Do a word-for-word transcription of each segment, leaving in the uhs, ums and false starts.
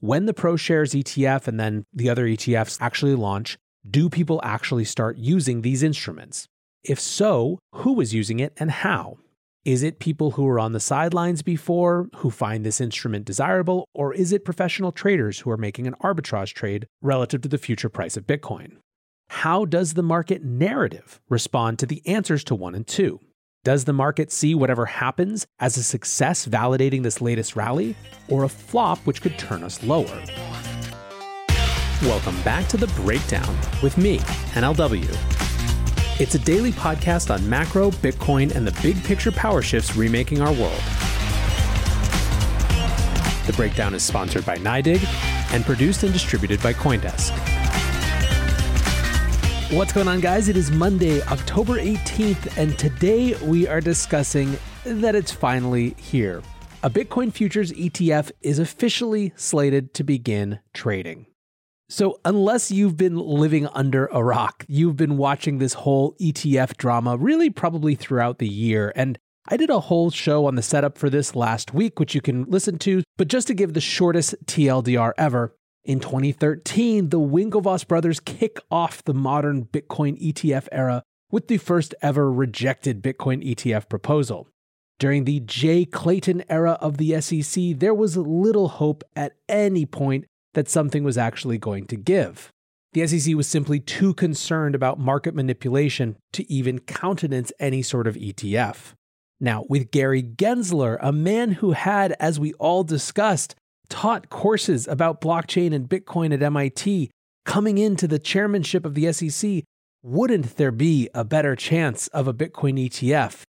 when the ProShares E T F and then the other E T Fs actually launch, do people actually start using these instruments? If so, who is using it and how? Is it people who were on the sidelines before who find this instrument desirable, or is it professional traders who are making an arbitrage trade relative to the future price of Bitcoin? How does the market narrative respond to the answers to one and two? Does the market see whatever happens as a success validating this latest rally, or a flop which could turn us lower? Welcome back to The Breakdown with me, N L W. It's a daily podcast on macro, Bitcoin, and the big picture power shifts remaking our world. The Breakdown is sponsored by N Y D I G and produced and distributed by Coindesk. What's going on, guys? It is Monday, October eighteenth, and today we are discussing that it's finally here. A Bitcoin futures E T F is officially slated to begin trading. So unless you've been living under a rock, you've been watching this whole E T F drama really probably throughout the year. And I did a whole show on the setup for this last week, which you can listen to. But just to give the shortest T L D R ever, in twenty thirteen, the Winklevoss brothers kick off the modern Bitcoin E T F era with the first ever rejected Bitcoin E T F proposal. During the Jay Clayton era of the S E C, there was little hope at any point that something was actually going to give. The S E C was simply too concerned about market manipulation to even countenance any sort of E T F. Now, with Gary Gensler, a man who had, as we all discussed, taught courses about blockchain and Bitcoin at M I T, coming into the chairmanship of the S E C, wouldn't there be a better chance of a Bitcoin E T F?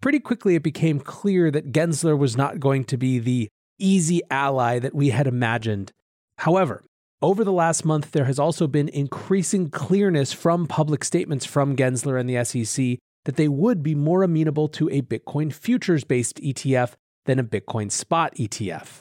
Pretty quickly, it became clear that Gensler was not going to be the easy ally that we had imagined. However, over the last month, there has also been increasing clearness from public statements from Gensler and the S E C that they would be more amenable to a Bitcoin futures-based E T F than a Bitcoin spot E T F.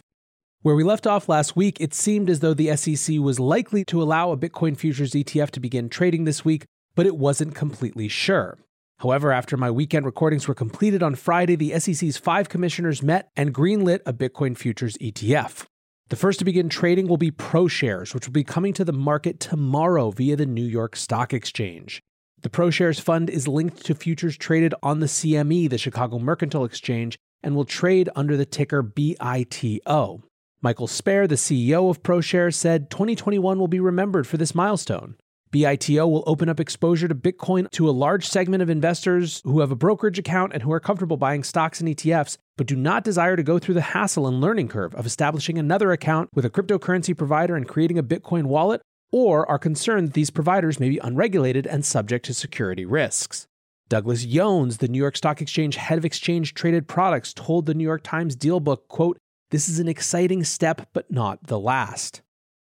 Where we left off last week, it seemed as though the S E C was likely to allow a Bitcoin futures E T F to begin trading this week, but it wasn't completely sure. However, after my weekend recordings were completed on Friday, the S E C's five commissioners met and greenlit a Bitcoin futures E T F. The first to begin trading will be ProShares, which will be coming to the market tomorrow via the New York Stock Exchange. The ProShares fund is linked to futures traded on the C M E, the Chicago Mercantile Exchange, and will trade under the ticker B I T O. Michael Sprecher, the C E O of ProShares, said twenty twenty-one will be remembered for this milestone. B I T O will open up exposure to Bitcoin to a large segment of investors who have a brokerage account and who are comfortable buying stocks and E T Fs, but do not desire to go through the hassle and learning curve of establishing another account with a cryptocurrency provider and creating a Bitcoin wallet, or are concerned that these providers may be unregulated and subject to security risks. Douglas Yones, the New York Stock Exchange head of exchange-traded products, told the New York Times Dealbook, quote, "This is an exciting step, but not the last."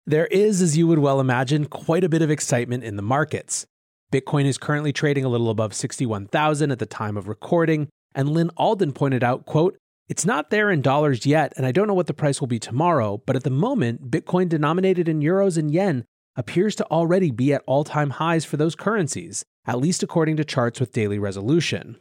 There is, as you would well imagine, quite a bit of excitement in the markets. Bitcoin is currently trading a little above sixty-one thousand at the time of recording, and Lynn Alden pointed out, quote, "It's not there in dollars yet, and I don't know what the price will be tomorrow, but at the moment, Bitcoin denominated in euros and yen appears to already be at all-time highs for those currencies, at least according to charts with daily resolution."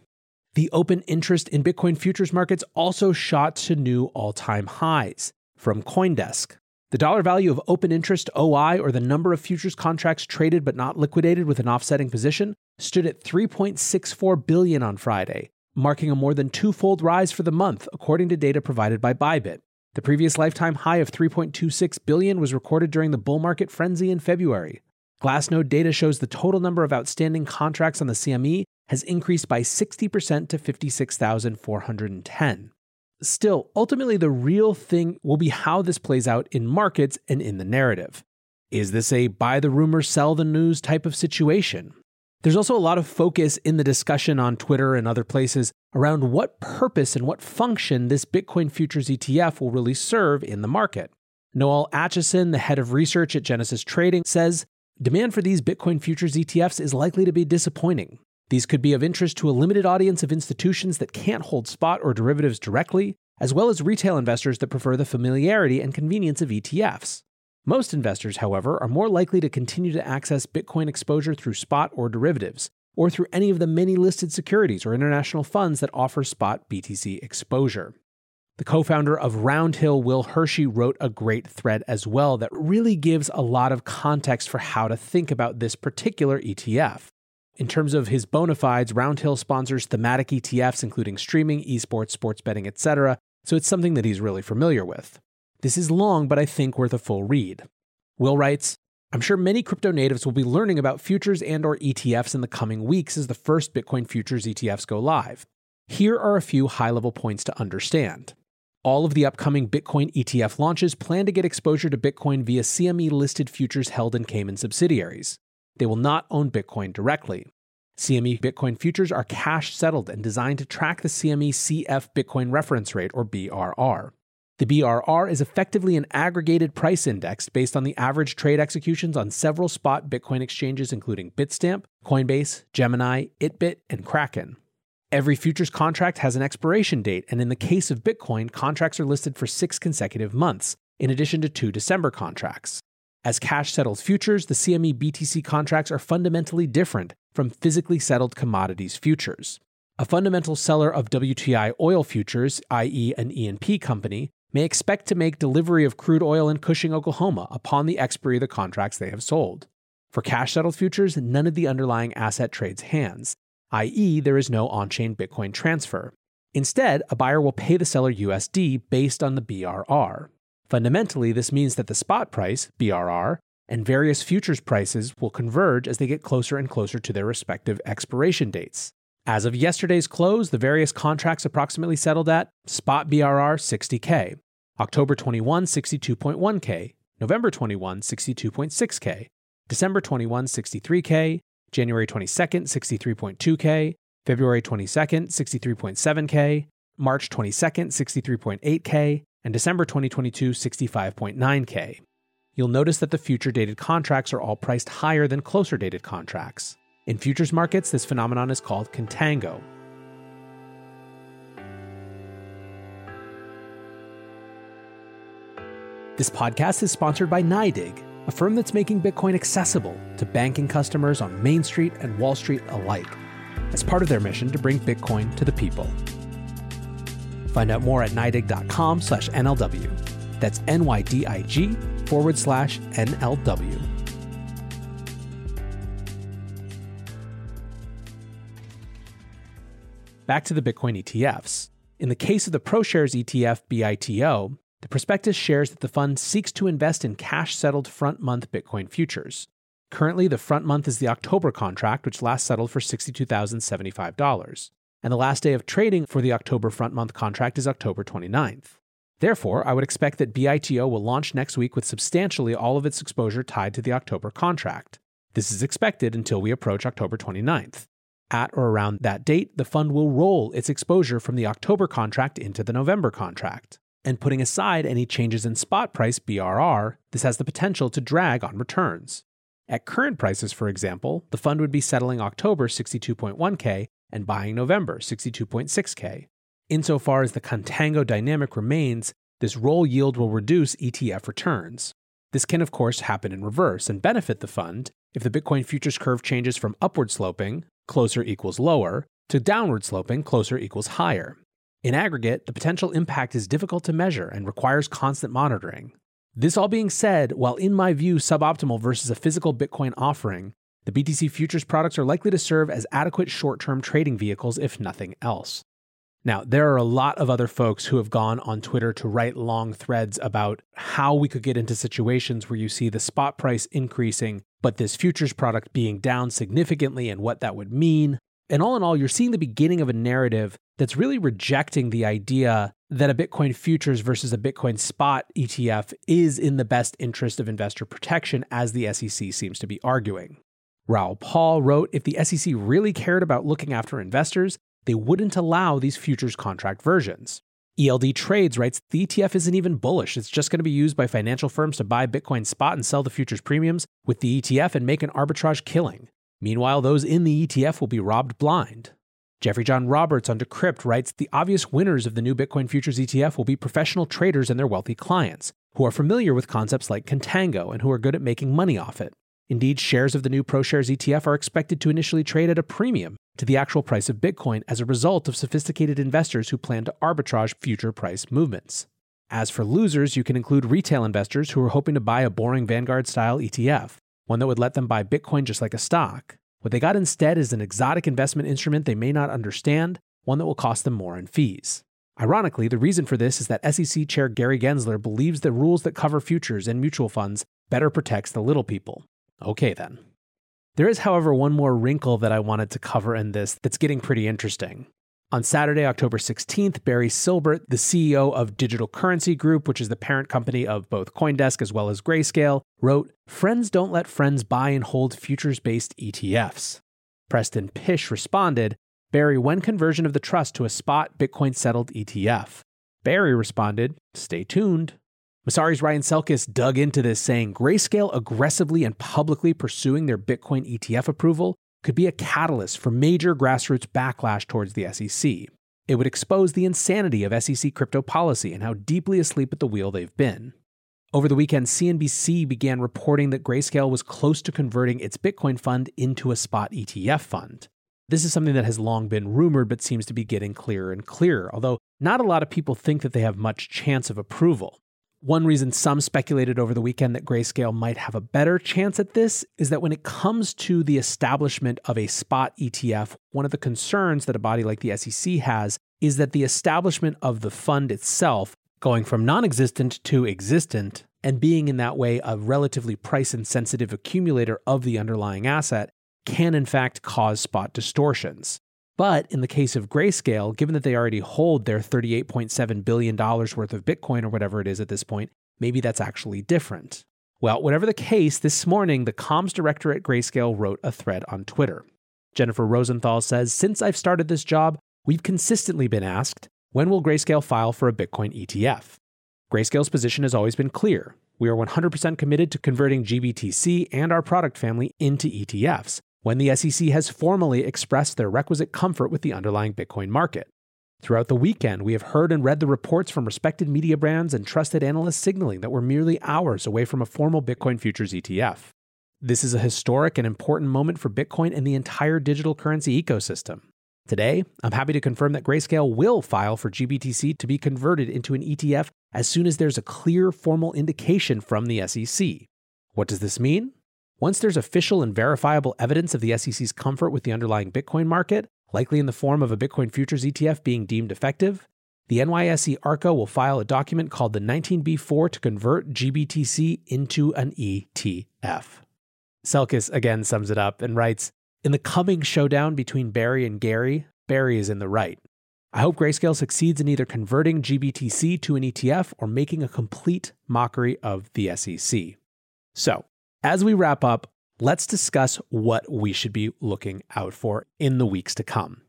The open interest in Bitcoin futures markets also shot to new all-time highs. From Coindesk, the dollar value of open interest, O I, or the number of futures contracts traded but not liquidated with an offsetting position, stood at three point six four billion dollars on Friday, marking a more than two-fold rise for the month, according to data provided by Bybit. The previous lifetime high of three point two six billion dollars was recorded during the bull market frenzy in February. Glassnode data shows the total number of outstanding contracts on the C M E has increased by sixty percent to fifty-six thousand four hundred ten. Still, ultimately, the real thing will be how this plays out in markets and in the narrative. Is this a buy the rumor, sell the news type of situation? There's also a lot of focus in the discussion on Twitter and other places around what purpose and what function this Bitcoin futures E T F will really serve in the market. Noel Acheson, the head of research at Genesis Trading, says, "Demand for these Bitcoin futures E T Fs is likely to be disappointing. These could be of interest to a limited audience of institutions that can't hold spot or derivatives directly, as well as retail investors that prefer the familiarity and convenience of E T Fs. Most investors, however, are more likely to continue to access Bitcoin exposure through spot or derivatives, or through any of the many listed securities or international funds that offer spot B T C exposure." The co-founder of Roundhill, Will Hershey, wrote a great thread as well that really gives a lot of context for how to think about this particular E T F. In terms of his bona fides, Roundhill sponsors thematic E T Fs, including streaming, esports, sports betting, et cetera, so it's something that he's really familiar with. This is long, but I think worth a full read. Will writes, I'm sure many crypto natives will be learning about futures and or E T Fs in the coming weeks as the first Bitcoin futures E T Fs go live. Here are a few high-level points to understand. All of the upcoming Bitcoin E T F launches plan to get exposure to Bitcoin via C M E-listed futures held in Cayman subsidiaries. They will not own Bitcoin directly. C M E Bitcoin futures are cash-settled and designed to track the C M E C F Bitcoin reference rate, or B R R. The B R R is effectively an aggregated price index based on the average trade executions on several spot Bitcoin exchanges, including Bitstamp, Coinbase, Gemini, ItBit, and Kraken. Every futures contract has an expiration date, and in the case of Bitcoin, contracts are listed for six consecutive months, in addition to two December contracts. As cash-settled futures, the C M E B T C contracts are fundamentally different from physically settled commodities futures. A fundamental seller of W T I oil futures, that is an E and P company, may expect to make delivery of crude oil in Cushing, Oklahoma, upon the expiry of the contracts they have sold. For cash-settled futures, none of the underlying asset trades hands, that is there is no on-chain Bitcoin transfer. Instead, a buyer will pay the seller U S D based on the B R R. Fundamentally, this means that the spot price, B R R, and various futures prices will converge as they get closer and closer to their respective expiration dates. As of yesterday's close, the various contracts approximately settled at spot B R R sixty K, October twenty-first sixty-two point one K, November twenty-first sixty-two point six K, December twenty-first sixty-three K, January twenty-second sixty-three point two K, February twenty-second sixty-three point seven K, March twenty-second sixty-three point eight K, and December twenty twenty-two sixty-five point nine K. You'll notice that the future-dated contracts are all priced higher than closer-dated contracts. In futures markets, this phenomenon is called contango. This podcast is sponsored by N Y D I G, a firm that's making Bitcoin accessible to banking customers on Main Street and Wall Street alike, as part of their mission to bring Bitcoin to the people. Find out more at nydig.com slash NLW. That's N-Y-D-I-G forward slash N-L-W. Back to the Bitcoin E T Fs. In the case of the ProShares E T F, BITO, the prospectus shares that the fund seeks to invest in cash-settled front-month Bitcoin futures. Currently, the front month is the October contract, which last settled for sixty-two thousand seventy-five dollars, and the last day of trading for the October front-month contract is October twenty-ninth. Therefore, I would expect that BITO will launch next week with substantially all of its exposure tied to the October contract. This is expected until we approach October twenty-ninth. At or around that date, the fund will roll its exposure from the October contract into the November contract. And putting aside any changes in spot price B R R, this has the potential to drag on returns. At current prices, for example, the fund would be settling October sixty-two point one K and buying November sixty-two point six K. Insofar as the contango dynamic remains, this roll yield will reduce E T F returns. This can, of course, happen in reverse and benefit the fund if the Bitcoin futures curve changes from upward sloping, closer equals lower, to downward sloping, closer equals higher. In aggregate, the potential impact is difficult to measure and requires constant monitoring. This all being said, while in my view suboptimal versus a physical Bitcoin offering, the B T C futures products are likely to serve as adequate short-term trading vehicles if nothing else. Now, there are a lot of other folks who have gone on Twitter to write long threads about how we could get into situations where you see the spot price increasing, but this futures product being down significantly and what that would mean. And all in all, you're seeing the beginning of a narrative that's really rejecting the idea that a Bitcoin futures versus a Bitcoin spot E T F is in the best interest of investor protection, as the S E C seems to be arguing. Raoul Paul wrote, if the S E C really cared about looking after investors, they wouldn't allow these futures contract versions. E L D Trades writes, the E T F isn't even bullish. It's just going to be used by financial firms to buy Bitcoin spot and sell the futures premiums with the E T F and make an arbitrage killing. Meanwhile, those in the E T F will be robbed blind. Jeffrey John Roberts on Decrypt writes, the obvious winners of the new Bitcoin futures E T F will be professional traders and their wealthy clients, who are familiar with concepts like contango and who are good at making money off it. Indeed, shares of the new ProShares E T F are expected to initially trade at a premium to the actual price of Bitcoin as a result of sophisticated investors who plan to arbitrage future price movements. As for losers, you can include retail investors who are hoping to buy a boring Vanguard-style E T F, one that would let them buy Bitcoin just like a stock. What they got instead is an exotic investment instrument they may not understand, one that will cost them more in fees. Ironically, the reason for this is that S E C Chair Gary Gensler believes that rules that cover futures and mutual funds better protects the little people. Okay then. There is, however, one more wrinkle that I wanted to cover in this that's getting pretty interesting. On Saturday, October sixteenth, Barry Silbert, the C E O of Digital Currency Group, which is the parent company of both Coindesk as well as Grayscale, wrote, "Friends don't let friends buy and hold futures-based E T Fs." Preston Pish responded, "Barry, when conversion of the trust to a spot Bitcoin-settled E T F?" Barry responded, "Stay tuned." Messari's Ryan Selkis dug into this, saying Grayscale aggressively and publicly pursuing their Bitcoin E T F approval could be a catalyst for major grassroots backlash towards the S E C. It would expose the insanity of S E C crypto policy and how deeply asleep at the wheel they've been. Over the weekend, C N B C began reporting that Grayscale was close to converting its Bitcoin fund into a spot E T F fund. This is something that has long been rumored but seems to be getting clearer and clearer, although not a lot of people think that they have much chance of approval. One reason some speculated over the weekend that Grayscale might have a better chance at this is that when it comes to the establishment of a spot E T F, one of the concerns that a body like the S E C has is that the establishment of the fund itself, going from non-existent to existent, and being in that way a relatively price-insensitive accumulator of the underlying asset, can in fact cause spot distortions. But in the case of Grayscale, given that they already hold their thirty-eight point seven billion dollars worth of Bitcoin or whatever it is at this point, maybe that's actually different. Well, whatever the case, this morning, the comms director at Grayscale wrote a thread on Twitter. Jennifer Rosenthal says, "Since I've started this job, we've consistently been asked, when will Grayscale file for a Bitcoin E T F? Grayscale's position has always been clear. We are one hundred percent committed to converting G B T C and our product family into E T Fs. When the S E C has formally expressed their requisite comfort with the underlying Bitcoin market. Throughout the weekend, we have heard and read the reports from respected media brands and trusted analysts signaling that we're merely hours away from a formal Bitcoin futures E T F. This is a historic and important moment for Bitcoin and the entire digital currency ecosystem. Today, I'm happy to confirm that Grayscale will file for G B T C to be converted into an E T F as soon as there's a clear formal indication from the S E C. What does this mean? Once there's official and verifiable evidence of the S E C's comfort with the underlying Bitcoin market, likely in the form of a Bitcoin futures E T F being deemed effective, the N Y S E A R C O will file a document called the nineteen B four to convert G B T C into an E T F. Selkis again sums it up and writes, "In the coming showdown between Barry and Gary, Barry is in the right. I hope Grayscale succeeds in either converting G B T C to an E T F or making a complete mockery of the S E C." So, as we wrap up, let's discuss what we should be looking out for in the weeks to come.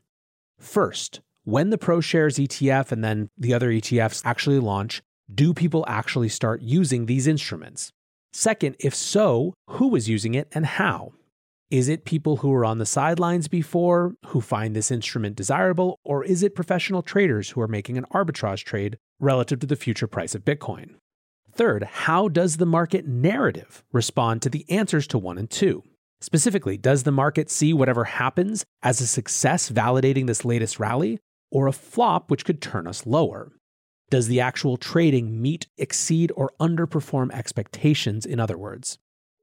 First, when the ProShares E T F and then the other E T Fs actually launch, do people actually start using these instruments? Second, if so, who is using it and how? Is it people who were on the sidelines before who find this instrument desirable, or is it professional traders who are making an arbitrage trade relative to the future price of Bitcoin? Third, how does the market narrative respond to the answers to one and two? Specifically, does the market see whatever happens as a success validating this latest rally, or a flop which could turn us lower? Does the actual trading meet, exceed, or underperform expectations, in other words?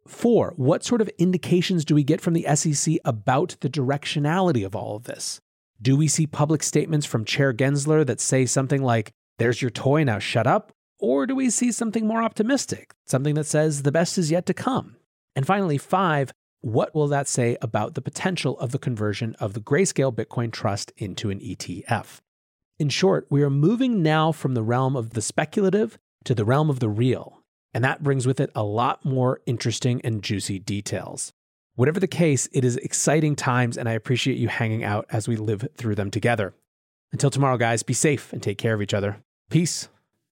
Four, what sort of indications do we get from the S E C about the directionality of all of this? Do we see public statements from Chair Gensler that say something like, "There's your toy, now shut up"? Or do we see something more optimistic, something that says the best is yet to come? And finally, five, what will that say about the potential of the conversion of the Grayscale Bitcoin Trust into an E T F? In short, we are moving now from the realm of the speculative to the realm of the real, and that brings with it a lot more interesting and juicy details. Whatever the case, it is exciting times, and I appreciate you hanging out as we live through them together. Until tomorrow, guys, be safe and take care of each other. Peace.